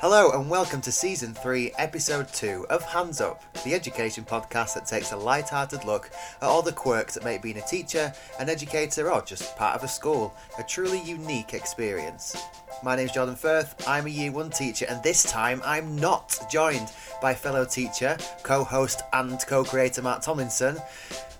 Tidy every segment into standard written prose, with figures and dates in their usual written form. Hello and welcome to Season 3, Episode 2 of Hands Up, the education podcast that takes a light-hearted look at all the quirks that make being a teacher, an educator or just part of a school a truly unique experience. My name's Jordan Firth, I'm a Year 1 teacher and this time I'm not joined by fellow teacher, co-host and co-creator Mark Tomlinson.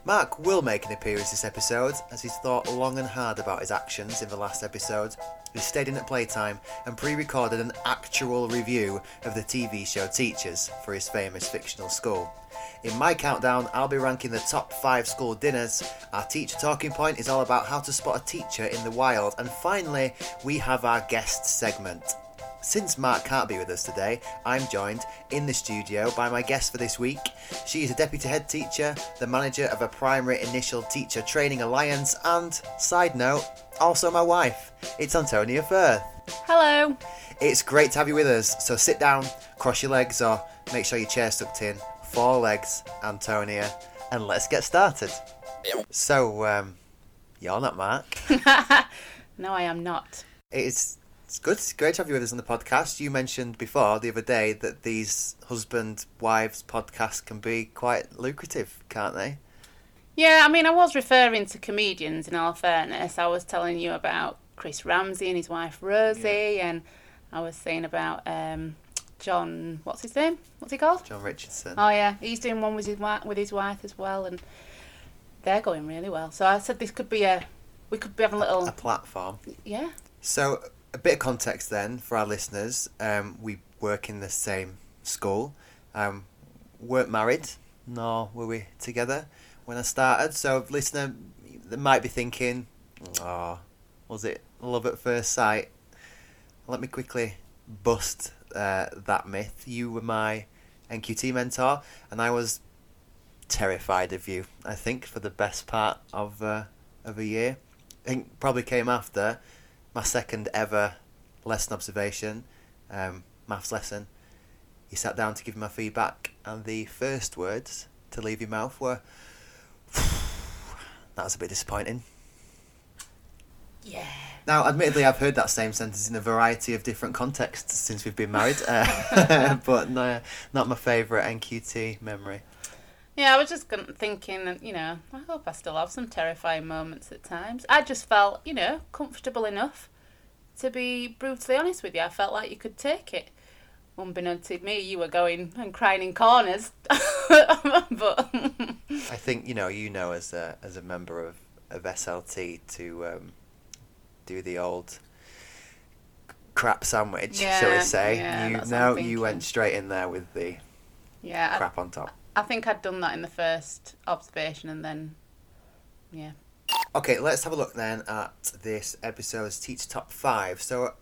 Mark will make an appearance this episode, as he's thought long and hard about his actions in the last episode. He stayed in at playtime and pre-recorded an actual review of the TV show Teachers for his famous fictional school. In my countdown, I'll be ranking the top 5 school dinners. Our teacher talking point is all about how to spot a teacher in the wild. And finally, we have our guest segment. Since Mark can't be with us today, I'm joined in the studio by my guest for this week. She is a deputy head teacher, the manager of a primary initial teacher training alliance and, side note, also my wife. It's Antonia Firth. Hello. It's great to have you with us, so sit down, cross your legs or make sure your chair's tucked in. 4 legs, Antonia, and let's get started. So, you're not Mark. No, I am not. It's good. It's great to have you with us on the podcast. You mentioned before, the other day, that these husband-wives podcasts can be quite lucrative, can't they? Yeah, I mean, I was referring to comedians, in all fairness. I was telling you about Chris Ramsey and his wife, Rosie, yeah. And I was saying about John... What's his name? What's he called? John Richardson. Oh, yeah. He's doing one with his wife as well, and they're going really well. So I said this could be a... We could be having a little... A platform. Yeah. So... A bit of context then for our listeners, we work in the same school, weren't married, nor were we together when I started, so listener they might be thinking, oh, was it love at first sight? Let me quickly bust that myth. You were my NQT mentor and I was terrified of you, I think, for the best part of a year. I think probably came after my second ever lesson observation, maths lesson. You sat down to give my feedback and the first words to leave your mouth were, that was a bit disappointing. Yeah. Now, admittedly, I've heard that same sentence in a variety of different contexts since we've been married, but no, not my favourite NQT memory. Yeah, I was just thinking, you know, I hope I still have some terrifying moments at times. I just felt, you know, comfortable enough to be brutally honest with you. I felt like you could take it. Unbeknownst to me, you were going and crying in corners. But I think, you know, as a member of SLT to do the old crap sandwich, yeah, shall we say. Yeah, you know, you went straight in there with the crap on top. I think I'd done that in the first observation and then, yeah. Okay, let's have a look then at this episode's Teach Top 5. So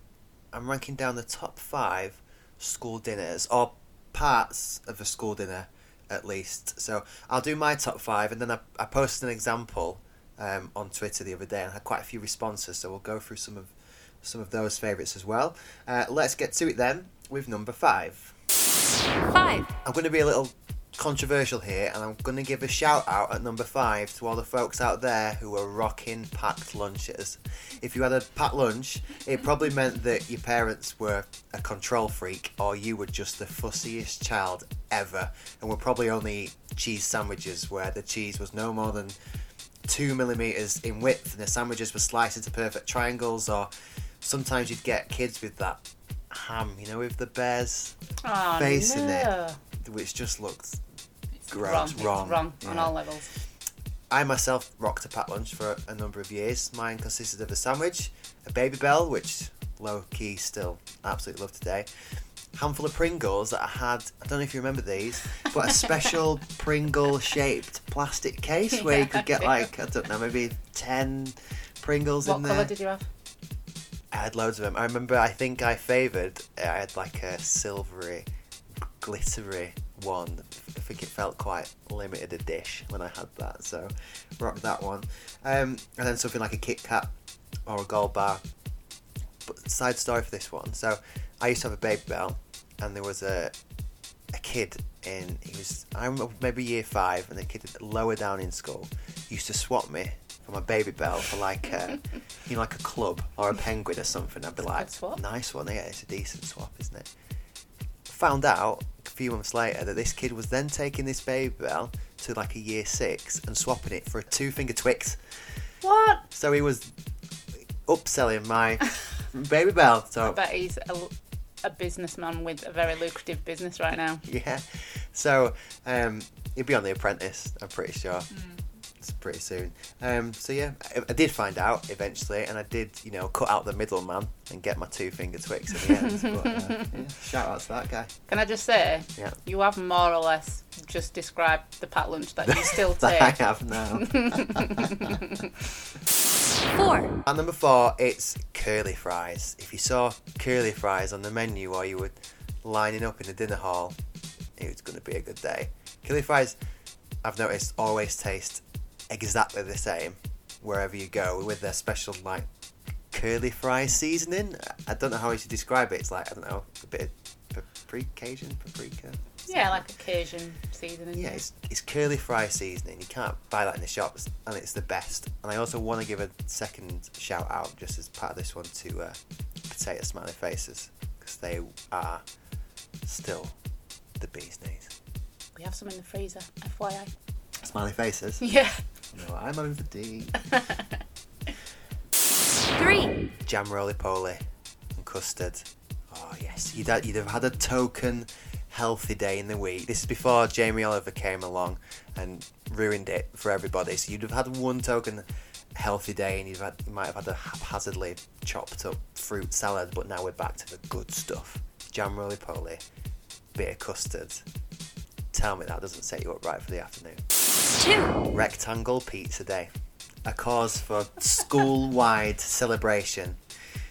I'm ranking down the top 5 school dinners, or parts of a school dinner at least. So I'll do my top 5 and then I posted an example on Twitter the other day and had quite a few responses. So we'll go through some of those favourites as well. Let's get to it then with number 5. 5. I'm going to be a little... controversial here, and I'm going to give a shout out at number 5 to all the folks out there who are rocking packed lunches. If you had a packed lunch, it probably meant that your parents were a control freak or you were just the fussiest child ever and were probably only cheese sandwiches where the cheese was no more than 2 millimetres in width and the sandwiches were sliced into perfect triangles, or sometimes you'd get kids with that ham, you know, with the bear's face in it. Which just looks gross, wrong on all levels. I myself rocked a packed lunch for a number of years. Mine consisted of a sandwich, a Baby Bell, which low-key still absolutely love today, handful of Pringles that I had, I don't know if you remember these, but a special Pringle-shaped plastic case where you could get like, I don't know, maybe 10 Pringles in there. What colour did you have? I had loads of them. I remember, I had like a silvery... glittery one. I think it felt quite limited a dish when I had that, so rocked that one. And then something like a Kit Kat or a Gold Bar. But side story for this one. So I used to have a Baby Bell, and there was a kid in, I remember maybe year 5, and the kid lower down in school used to swap me for my Baby Bell for like a, like a club or a penguin or something. I'd be like, nice one, yeah, it's a decent swap, isn't it? found out a few months later that this kid was then taking this baby bell to like a year six and swapping it for a 2-finger Twix. What? So he was upselling my baby bell. So I bet he's a businessman with a very lucrative business right now. Yeah. So he'd be on The Apprentice, I'm pretty sure. It's pretty soon. So yeah, I did find out eventually, and I did, you know, cut out the middleman and get my 2-finger Twix in the end. But, yeah, shout out to that guy. Can I just say, yeah, you have more or less just described the packed lunch that you still take. I have now. 4. And number 4, it's curly fries. If you saw curly fries on the menu while you were lining up in the dinner hall, it was going to be a good day. Curly fries, I've noticed, always taste exactly the same wherever you go, with their special like curly fry seasoning. I don't know how you should describe it. It's like, I don't know, a bit of paprika. Yeah, like a Cajun seasoning. Yeah, it's curly fry seasoning. You can't buy that in the shops, and it's the best. And I also want to give a second shout out, just as part of this one, to potato smiley faces, because they are still the bee's knees. We have some in the freezer, FYI. Smiley faces? Yeah. No, I'm over D. 3. Jam roly-poly and custard. Oh, yes. You'd have had a token healthy day in the week. This is before Jamie Oliver came along and ruined it for everybody. So you'd have had one token healthy day, and you might have had a haphazardly chopped up fruit salad, but now we're back to the good stuff. Jam roly-poly, bit of custard. Tell me that doesn't set you up right for the afternoon. 2. Rectangle pizza day. A cause for school-wide celebration.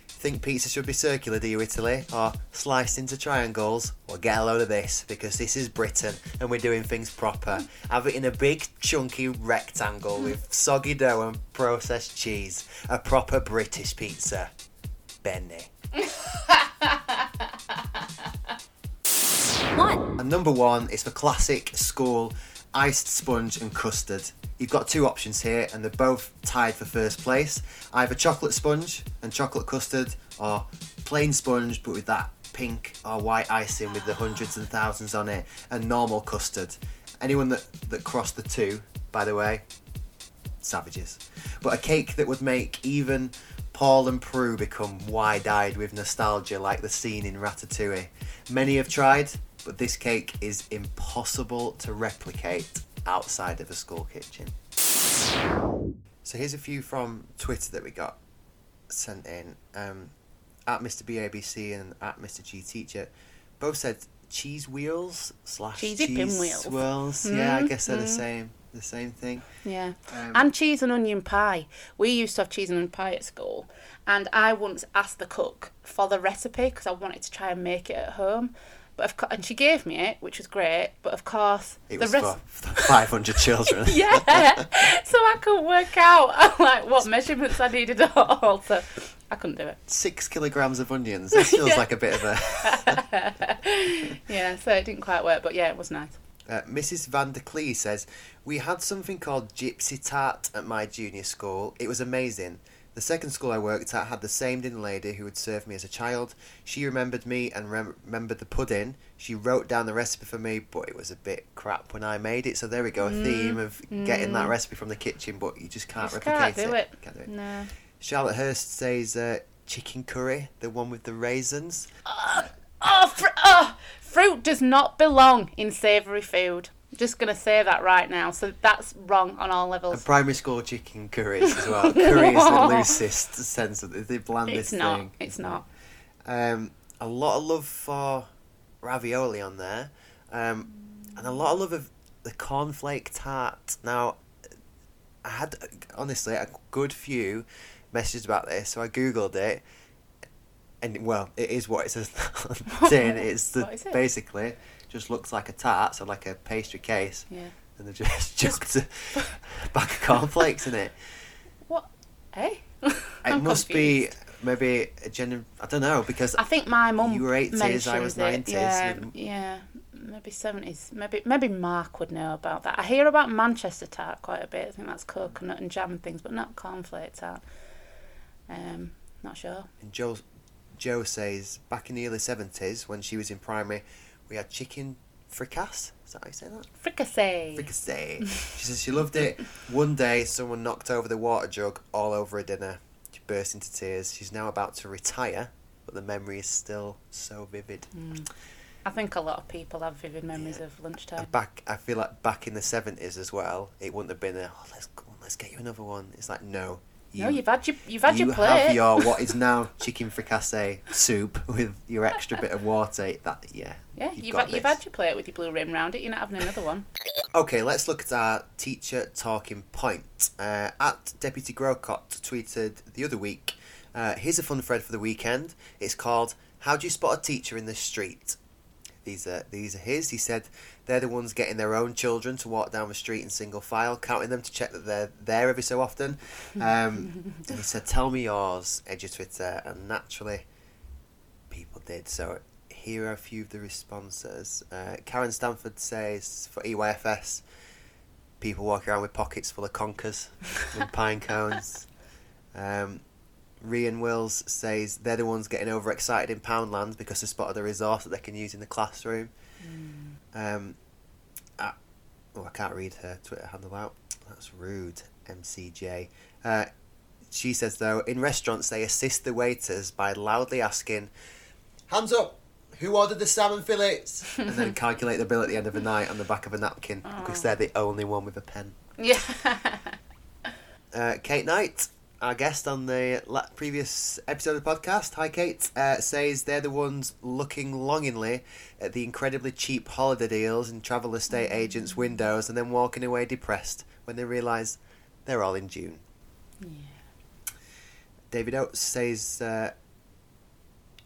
Think pizza should be circular, do you, Italy? Or sliced into triangles? Well, get a load of this, because this is Britain and we're doing things proper. Have it in a big, chunky rectangle with soggy dough and processed cheese. A proper British pizza. Benny. 1. And number 1 is the classic school iced sponge and custard. You've got 2 options here, and they're both tied for first place. Either chocolate sponge and chocolate custard, or plain sponge but with that pink or white icing with the hundreds and thousands on it, and normal custard. Anyone that crossed the 2, by the way, savages. But a cake that would make even Paul and Prue become wide-eyed with nostalgia, like the scene in Ratatouille. Many have tried, but this cake is impossible to replicate outside of a school kitchen. So here's a few from Twitter that we got sent in. At MrBABC and at MrGTeacher both said cheese wheels / cheesy cheese swirls. Yeah, I guess they're the same thing. Yeah. And cheese and onion pie. We used to have cheese and onion pie at school, and I once asked the cook for the recipe because I wanted to try and make it at home. And she gave me it, which was great, but of course... It was for 500 children. Yeah, so I couldn't work out like what measurements I needed at all, so I couldn't do it. 6 kilograms of onions, it feels like a bit of a... Yeah, so it didn't quite work, but yeah, it was nice. Mrs. Van der Klee says, we had something called Gypsy Tart at my junior school. It was amazing. The second school I worked at had the same dinner lady who had served me as a child. She remembered me and remembered the pudding. She wrote down the recipe for me, but it was a bit crap when I made it. So there we go, a theme of getting that recipe from the kitchen, but you just can't replicate it. Can't do it. No. Charlotte Hurst says chicken curry, the one with the raisins. Fruit does not belong in savoury food. Just going to say that right now, so that's wrong on all levels. And primary school chicken curry as well. Curry is the loosest sense of the blandest thing. It's not. A lot of love for ravioli on there, and a lot of love of the cornflake tart. Now, I had, honestly, a good few messages about this, so I googled it, and, well, it is what it says on the tin. What is it? Basically... just looks like a tart, so like a pastry case. Yeah. And they just chucked a bag of cornflakes in it. What? Hey? It must be maybe a general... I don't know, because... I think my mum mentioned it. You were 80s, I was 90s. Yeah, maybe 70s. Maybe Mark would know about that. I hear about Manchester tart quite a bit. I think that's coconut and jam and things, but not cornflake tart. Not sure. And Joe says, back in the early 70s, when she was in primary... we had chicken fricasse. Is that how you say that? Fricassee. Fricassee. She says she loved it. One day, someone knocked over the water jug all over her dinner. She burst into tears. She's now about to retire, but the memory is still so vivid. Mm. I think a lot of people have vivid memories of lunchtime. And I feel like back in the 70s as well, it wouldn't have been a, oh, let's go on, let's get you another one. It's like, no. You've had your plate. You have your, what is now chicken fricassee soup with your extra bit of water. That, yeah. Yeah, you've had your plate with your blue rim round it. You're not having another one. Okay, let's look at our teacher talking point. At Deputy Grocott tweeted the other week, here's a fun thread for the weekend. It's called, how do you spot a teacher in the street? These are his. He said they're the ones getting their own children to walk down the street in single file, counting them to check that they're there every so often. And he said, tell me yours, edge of Twitter. And naturally, people did. So here are a few of the responses. Karen Stanford says, for EYFS, people walking around with pockets full of conkers and pine cones. Rian Wills says they're the ones getting overexcited in Poundland because they spotted a resource that they can use in the classroom. Mm. I can't read her Twitter handle out. That's rude, MCJ. She says, though, in restaurants they assist the waiters by loudly asking, hands up, who ordered the salmon fillets? And then calculate the bill at the end of the night on the back of a napkin because they're the only one with a pen. Yeah. Kate Knight, our guest on the previous episode of the podcast, hi Kate, says they're the ones looking longingly at the incredibly cheap holiday deals in travel estate agents' windows and then walking away depressed when they realise they're all in June. Yeah. David Oates says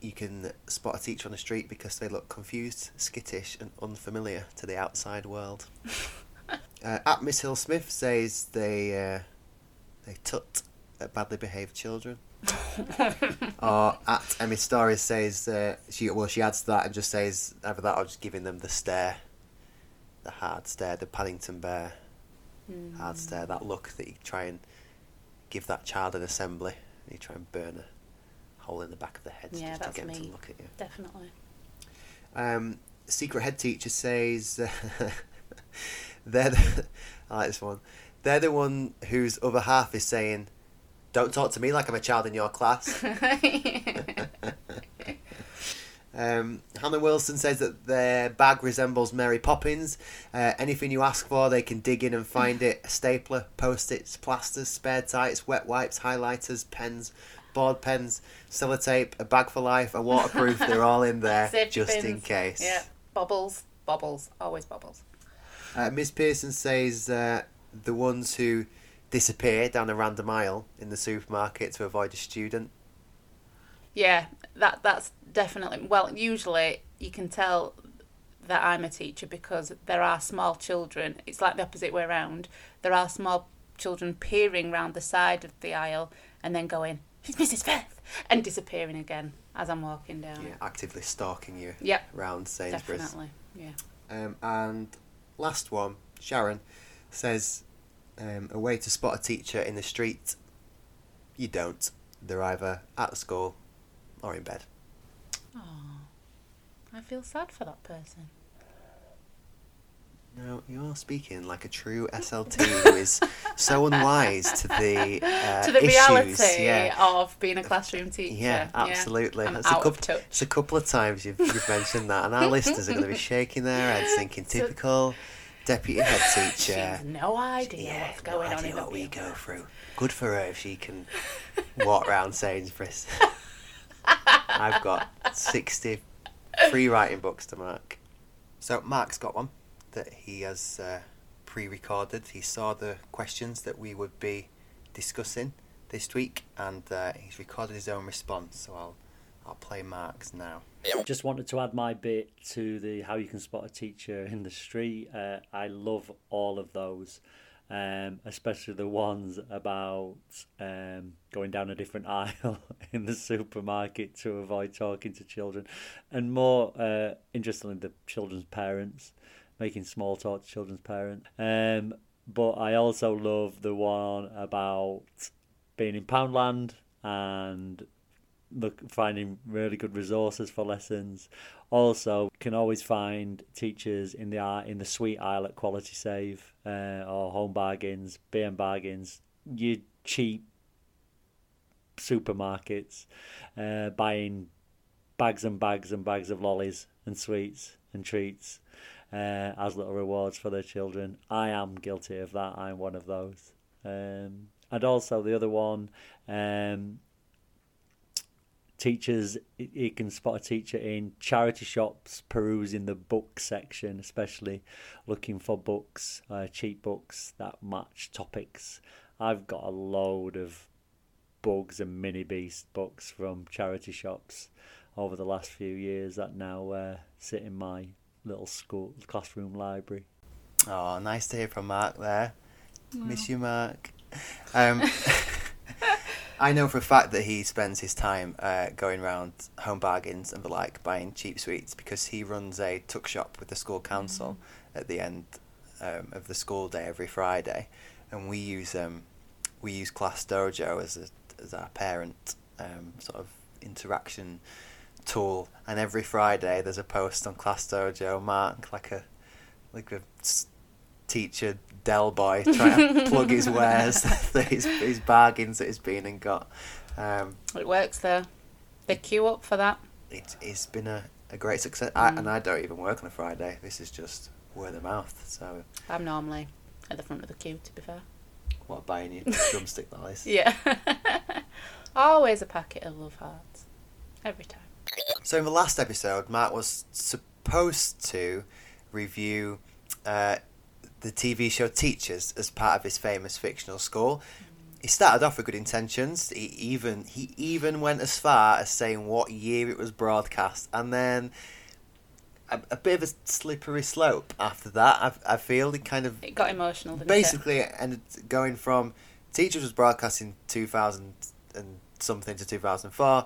you can spot a teacher on the street because they look confused, skittish and unfamiliar to the outside world. At Miss Hill Smith says they tut at badly behaved children. Or at Emmy Stories says she adds to that and just says either that or just giving them the stare, the hard stare, the Paddington Bear hard stare, that look that you try and give that child an assembly and you try and burn a hole in the back of the head just to get them to look at you. Definitely. Secret Head Teacher says I like this one. They're the one whose other half is saying, don't talk to me like I'm a child in your class. Hannah Wilson says that their bag resembles Mary Poppins. Anything you ask for, they can dig in and find it. A stapler, post-its, plasters, spare tights, wet wipes, highlighters, pens, board pens, sellotape, a bag for life, a waterproof. They're all in there just in case. Yeah, bobbles, always bobbles. Miss Pearson says the ones who disappear down a random aisle in the supermarket to avoid a student. Yeah, that's definitely... Well, usually you can tell that I'm a teacher because there are small children. It's like the opposite way around. There are small children peering round the side of the aisle and then going, it's Mrs. Firth, and disappearing again as I'm walking down. Yeah, actively stalking you around Sainsbury's. Definitely, yeah. And last one, Sharon says... a way to spot a teacher in the street, you don't. They're either at school or in bed. Oh, I feel sad for that person. No, you're speaking like a true SLT who is so unwise to the issues, reality of being a classroom teacher. Yeah, absolutely. Yeah. It's a couple of times you've mentioned that, and our listeners are going to be shaking their heads thinking, typical... Deputy head teacher. She has no idea what's going on in the what we go through. Good for her if she can walk round Sainsbury's. I've got 60 free writing books to mark. So Mark's got one that he has pre-recorded. He saw the questions that we would be discussing this week, and he's recorded his own response. So I'll play Mark's now. Just wanted to add my bit to the how you can spot a teacher in the street. I love all of those, especially the ones about going down a different aisle in the supermarket to avoid talking to children. And more interestingly, the children's parents, making small talk to children's parents. But I also love the one about being in Poundland and finding really good resources for lessons. Also, can always find teachers in the sweet aisle at Quality Save or Home Bargains, BM Bargains, your cheap supermarkets, buying bags and bags and bags of lollies and sweets and treats as little rewards for their children. I am guilty of that. I'm one of those. And also the other one, teachers, you can spot a teacher in charity shops perusing the book section, especially looking for books, cheap books that match topics. I've got a load of Bugs and Mini Beast books from charity shops over the last few years that now sit in my little school classroom library. Oh, nice to hear from Mark there. Wow. Miss you, Mark. I know for a fact that he spends his time going around Home Bargains and the like, buying cheap sweets, because he runs a tuck shop with the school council at the end of the school day every Friday, and we use Class Dojo as our parent sort of interaction tool, and every Friday there's a post on Class Dojo, Mark, like a teacher Del Boy trying to plug his wares, his bargains that he's been and got. It works though. They queue up for that. It's been a great success. I don't even work on a Friday. This is just word of mouth. So I'm normally at the front of the queue, to be fair. What, buying you drumstick lollies? Yeah. Always a packet of love hearts. Every time. So in the last episode, Mark was supposed to review the TV show Teachers as part of his famous fictional school. He started off with good intentions. He even went as far as saying what year it was broadcast. And then a bit of a slippery slope after that. I feel it kind of... It got emotional, didn't it? Basically ended going from Teachers was broadcast in 2000 and something to 2004,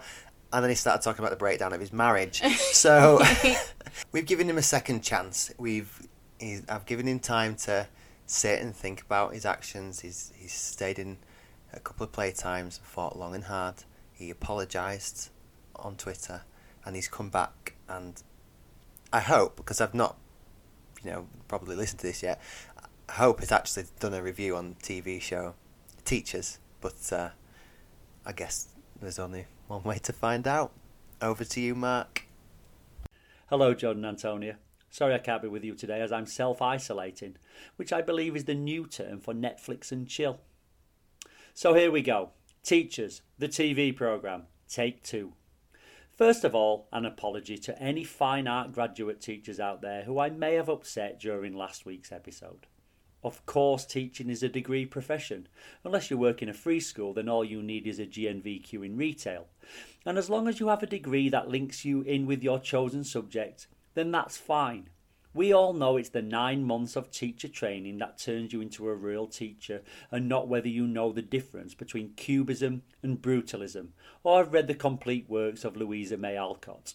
and then he started talking about the breakdown of his marriage. So we've given him a second chance. I've given him time to sit and think about his actions. He's stayed in a couple of playtimes, fought long and hard. He apologised on Twitter, and he's come back, and I hope, because I've not, probably listened to this yet, I hope it's actually done a review on the TV show Teachers, but I guess there's only one way to find out. Over to you, Mark. Hello, Jordan and Antonia. Sorry I can't be with you today as I'm self-isolating, which I believe is the new term for Netflix and chill. So here we go. Teachers, the TV programme, take 2. First of all, an apology to any fine art graduate teachers out there who I may have upset during last week's episode. Of course, teaching is a degree profession. Unless you work in a free school, then all you need is a GNVQ in retail. And as long as you have a degree that links you in with your chosen subject, then that's fine. We all know it's the 9 months of teacher training that turns you into a real teacher, and not whether you know the difference between cubism and brutalism, or have read the complete works of Louisa May Alcott.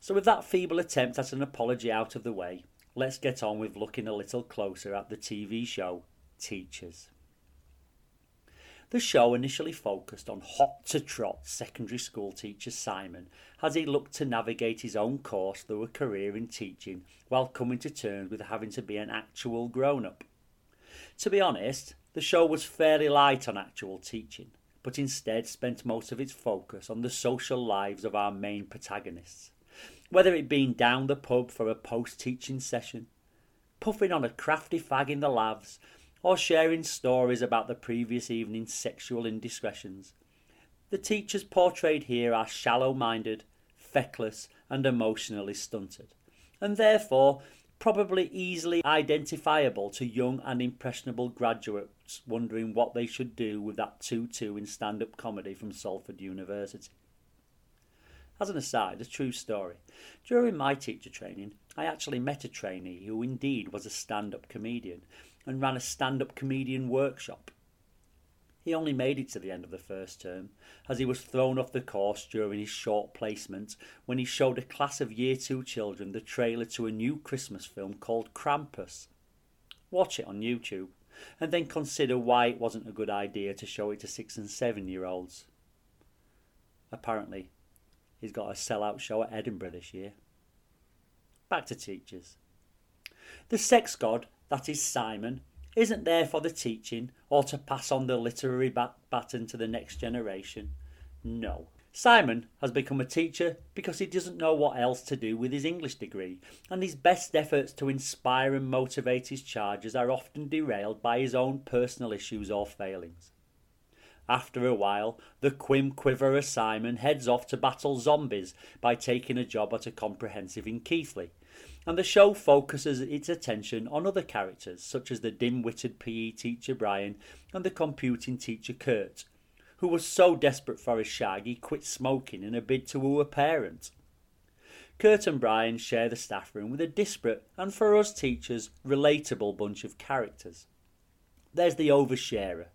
So with that feeble attempt at an apology out of the way, let's get on with looking a little closer at the TV show Teachers. The show initially focused on hot-to-trot secondary school teacher Simon as he looked to navigate his own course through a career in teaching while coming to terms with having to be an actual grown-up. To be honest, the show was fairly light on actual teaching, but instead spent most of its focus on the social lives of our main protagonists, whether it being down the pub for a post-teaching session, puffing on a crafty fag in the lavs, or sharing stories about the previous evening's sexual indiscretions. The teachers portrayed here are shallow-minded, feckless and emotionally stunted, and therefore probably easily identifiable to young and impressionable graduates wondering what they should do with that 2-2 in stand-up comedy from Salford University. As an aside, a true story. During my teacher training, I actually met a trainee who indeed was a stand-up comedian, and ran a stand-up comedian workshop. He only made it to the end of the first term, as he was thrown off the course during his short placement when he showed a class of Year 2 children the trailer to a new Christmas film called Krampus. Watch it on YouTube, and then consider why it wasn't a good idea to show it to 6- and 7-year-olds. Apparently, he's got a sell-out show at Edinburgh this year. Back to teachers. The sex god, that is Simon, isn't there for the teaching or to pass on the literary baton to the next generation. No. Simon has become a teacher because he doesn't know what else to do with his English degree, and his best efforts to inspire and motivate his charges are often derailed by his own personal issues or failings. After a while, the quim-quiverer Simon heads off to battle zombies by taking a job at a comprehensive in Keighley, and the show focuses its attention on other characters such as the dim-witted PE teacher Brian and the computing teacher Kurt, who was so desperate for his shag he quit smoking in a bid to woo a parent. Kurt and Brian share the staff room with a disparate and, for us teachers, relatable bunch of characters. There's the oversharer,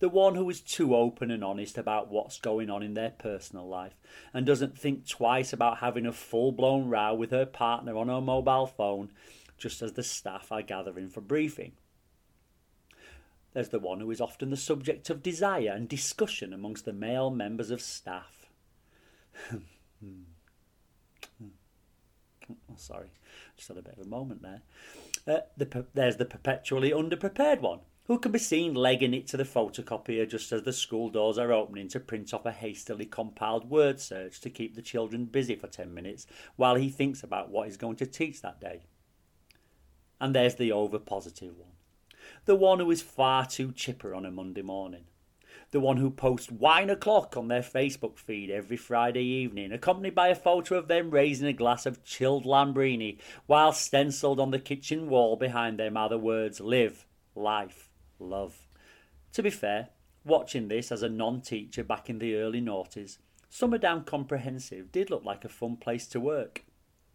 the one who is too open and honest about what's going on in their personal life and doesn't think twice about having a full-blown row with her partner on her mobile phone just as the staff are gathering for briefing. There's the one who is often the subject of desire and discussion amongst the male members of staff. Sorry, just had a bit of a moment there. There's the perpetually underprepared one, who can be seen legging it to the photocopier just as the school doors are opening to print off a hastily compiled word search to keep the children busy for 10 minutes while he thinks about what he's going to teach that day. And there's the over-positive one. The one who is far too chipper on a Monday morning. The one who posts wine o'clock on their Facebook feed every Friday evening, accompanied by a photo of them raising a glass of chilled Lambrini, while stencilled on the kitchen wall behind them are the words live, life, love. To be fair, watching this as a non-teacher back in the early noughties, Summerdown Comprehensive did look like a fun place to work,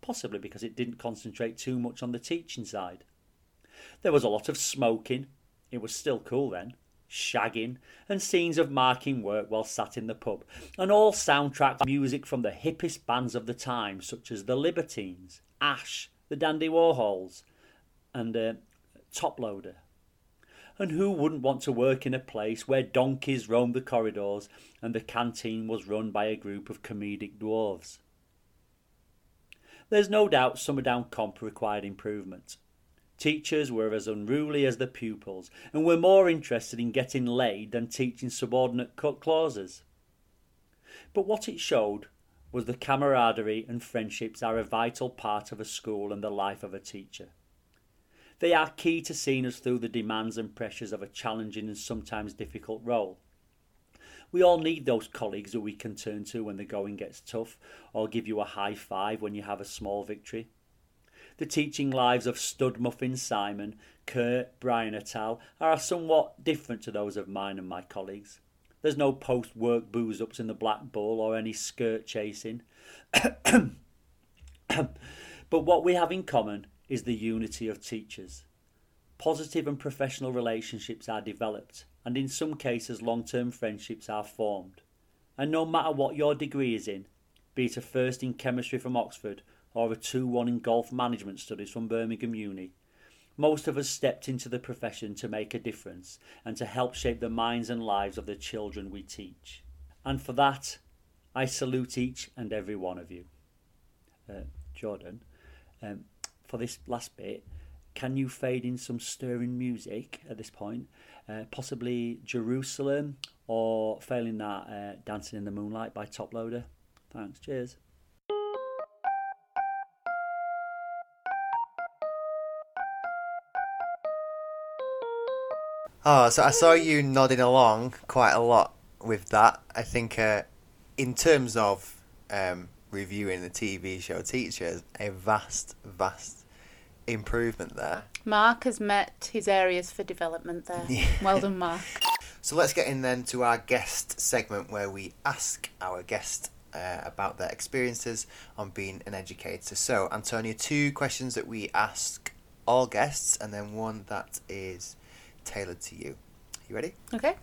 possibly because it didn't concentrate too much on the teaching side. There was a lot of smoking, it was still cool then, shagging, and scenes of marking work while sat in the pub, and all soundtracked music from the hippest bands of the time, such as the Libertines, Ash, the Dandy Warhols, and Toploader. And who wouldn't want to work in a place where donkeys roamed the corridors and the canteen was run by a group of comedic dwarves? There's no doubt Summerdown Comp required improvement. Teachers were as unruly as the pupils and were more interested in getting laid than teaching subordinate cut clauses. But what it showed was the camaraderie and friendships are a vital part of a school and the life of a teacher. They are key to seeing us through the demands and pressures of a challenging and sometimes difficult role. We all need those colleagues who we can turn to when the going gets tough or give you a high five when you have a small victory. The teaching lives of Stud Muffin Simon, Kurt, Brian et al. Are somewhat different to those of mine and my colleagues. There's no post-work booze-ups in the Black Bull or any skirt chasing. But what we have in common is the unity of teachers. Positive and professional relationships are developed, and in some cases long-term friendships are formed. And no matter what your degree is in, be it a first in chemistry from Oxford or a 2-1 in golf management studies from Birmingham Uni. Most of us stepped into the profession to make a difference and to help shape the minds and lives of the children we teach. And for that, I salute each and every one of you. Jordan, for this last bit, can you fade in some stirring music at this point? Possibly Jerusalem, or failing that, Dancing in the Moonlight by Toploader. Thanks, cheers. Oh, so I saw you nodding along quite a lot with that. I think in terms of reviewing the TV show Teachers, a vast, vast improvement there. Mark has met his areas for development there. Yeah. Well done, Mark. So let's get in then to our guest segment where we ask our guest about their experiences on being an educator. So, Antonia, two questions that we ask all guests and then one that is tailored to you. You ready? Okay.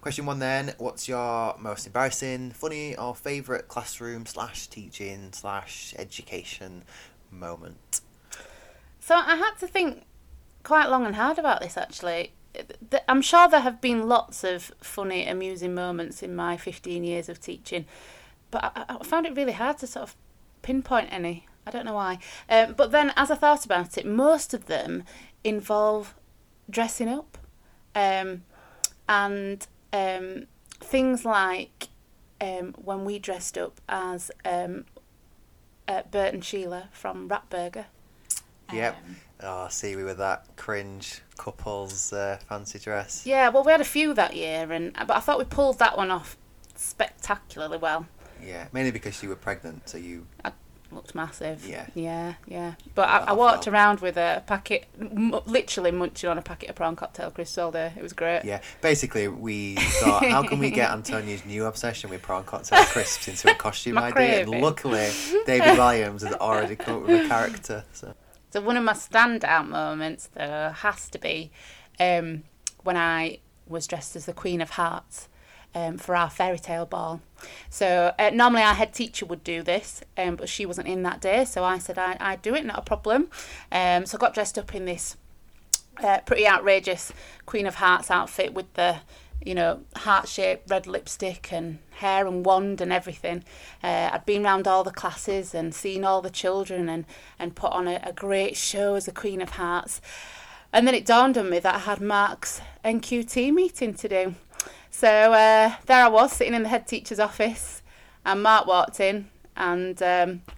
Question one then, what's your most embarrassing, funny or favourite classroom/teaching/education moment? So I had to think quite long and hard about this actually. I'm sure there have been lots of funny, amusing moments in my 15 years of teaching. but I found it really hard to sort of pinpoint any. I don't know why. But then as I thought about it, most of them involve dressing up and things like when we dressed up as Bert and Sheila from Ratburger. Yep. Oh, see, we were that cringe couple's fancy dress. Yeah, well, we had a few that year, but I thought we pulled that one off spectacularly well. Yeah, mainly because you were pregnant, so you... I looked massive. Yeah. But I walked around with a packet, literally munching on a packet of prawn cocktail crisps all day. It was great. Yeah, basically we thought, how can we get Antonia's new obsession with prawn cocktail crisps into a costume idea? Craving. And luckily, David Williams has already come up with a character, so... So one of my standout moments, though, has to be when I was dressed as the Queen of Hearts for our fairy tale ball. So normally our head teacher would do this, but she wasn't in that day, so I said I'd do it, not a problem. So I got dressed up in this pretty outrageous Queen of Hearts outfit with the, you know, heart-shaped red lipstick and hair and wand and everything. I'd been round all the classes and seen all the children and put on a great show as the Queen of Hearts. And then it dawned on me that I had Mark's NQT meeting to do. So there I was, sitting in the head teacher's office, and Mark walked in, and I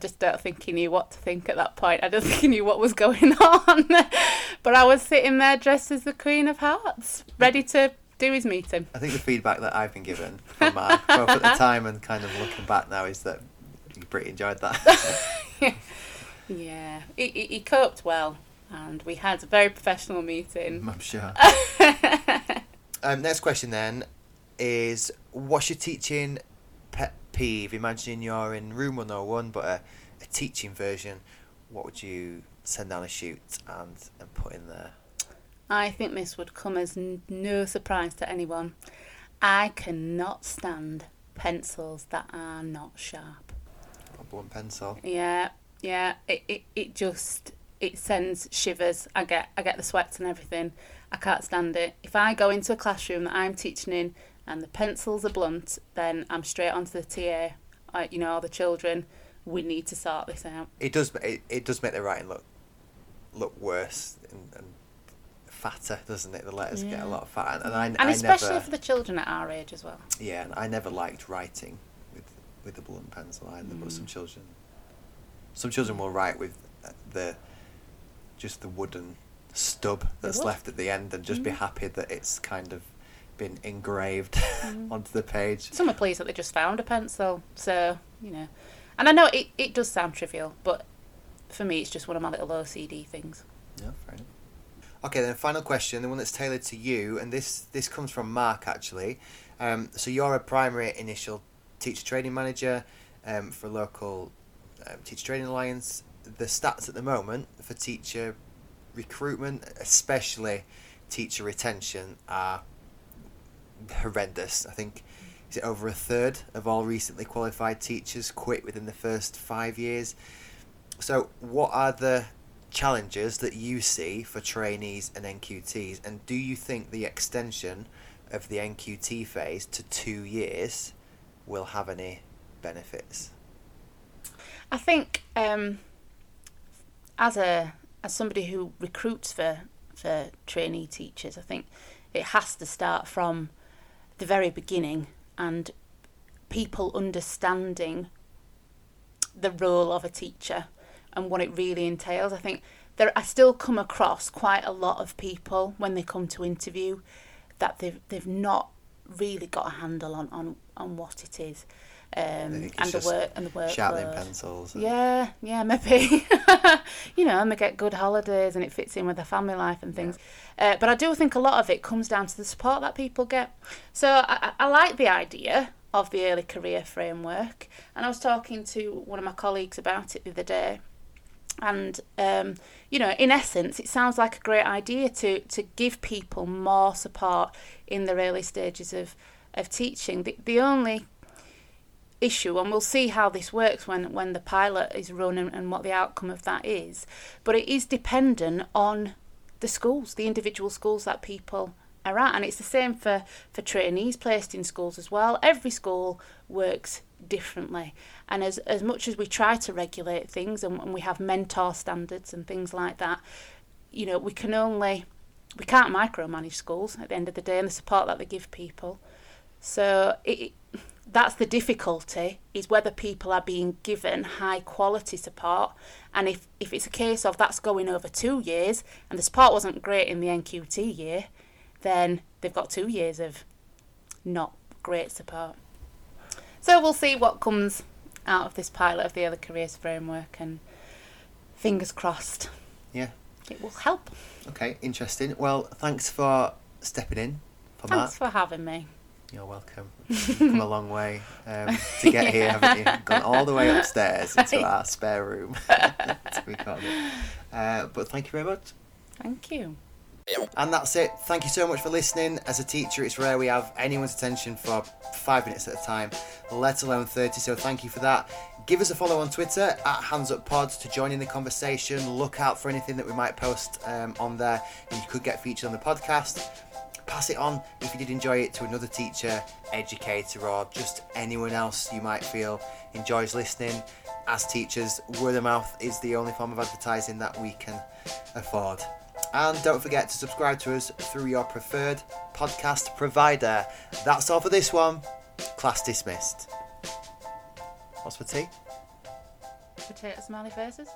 just don't think he knew what to think at that point. I don't think he knew what was going on. But I was sitting there dressed as the Queen of Hearts, ready to do his meeting. I think the feedback that I've been given from Mark, both at the time and kind of looking back now, is that he pretty enjoyed that. Yeah. He coped well, and we had a very professional meeting. I'm sure. Next question then is, what's your teaching pet peeve? Imagine you're in room 101, but a teaching version. What would you send down a chute and put in there? I think this would come as no surprise to anyone. I cannot stand pencils that are not sharp. A blunt pencil. Yeah. It just, it sends shivers. I get the sweats and everything. I can't stand it. If I go into a classroom that I'm teaching in and the pencils are blunt, then I'm straight onto the TA. All the children. We need to sort this out. It does. It does make the writing look worse and fatter, doesn't it? The letters get a lot fatter, and I especially for the children at our age as well. Yeah, and I never liked writing with a blunt pencil either. But some children will write with the wooden stub that's left at the end and just be happy that it's kind of been engraved onto the page. Some are pleased that they just found a pencil, so and I know it does sound trivial, but for me it's just one of my little OCD things. Yeah, fair enough. Okay, then final question, the one that's tailored to you, and this comes from Mark, actually. So you're a primary initial teacher training manager for a local teacher training alliance. The stats at the moment for teacher recruitment, especially teacher retention, are horrendous. I think is it over a third of all recently qualified teachers quit within the first 5 years. So what are the challenges that you see for trainees and NQTs, and do you think the extension of the NQT phase to 2 years will have any benefits? I think as somebody who recruits for trainee teachers, I think it has to start from the very beginning and people understanding the role of a teacher and what it really entails. I think I still come across quite a lot of people when they come to interview that they've not really got a handle on what it is, and the work. Sharpening pencils. Yeah, maybe. And they get good holidays and it fits in with their family life and things. Yeah. But I do think a lot of it comes down to the support that people get. So I like the idea of the early career framework, and I was talking to one of my colleagues about it the other day. And, in essence, it sounds like a great idea to give people more support in the early stages of teaching. The only issue, and we'll see how this works when the pilot is run and what the outcome of that is, but it is dependent on the schools, the individual schools that people All right, and it's the same for trainees placed in schools as well. Every school works differently, and as much as we try to regulate things and we have mentor standards and things like that, you know, we can't micromanage schools at the end of the day and the support that they give people. So that's the difficulty, is whether people are being given high quality support. And if it's a case of that's going over 2 years and the support wasn't great in the NQT year, then they've got 2 years of not great support. So we'll see what comes out of this pilot of the Other Careers Framework, and fingers crossed. Yeah. It will help. Okay, interesting. Well, thanks for stepping in for that. Thanks for having me. You're welcome. You've come a long way to get here, haven't you? Gone all the way upstairs into our spare room to record it. But thank you very much. Thank you. And that's it. Thank you so much for listening. As a teacher, it's rare we have anyone's attention for 5 minutes at a time, let alone 30, so thank you for that. Give us a follow on Twitter @HandsUpPod to join in the conversation. Look out for anything that we might post on there, and you could get featured on the podcast. Pass it on if you did enjoy it to another teacher, educator, or just anyone else you might feel enjoys listening. As teachers, word of mouth is the only form of advertising that we can afford. And don't forget to subscribe to us through your preferred podcast provider. That's all for this one. Class dismissed. What's for tea? Potato smiley faces.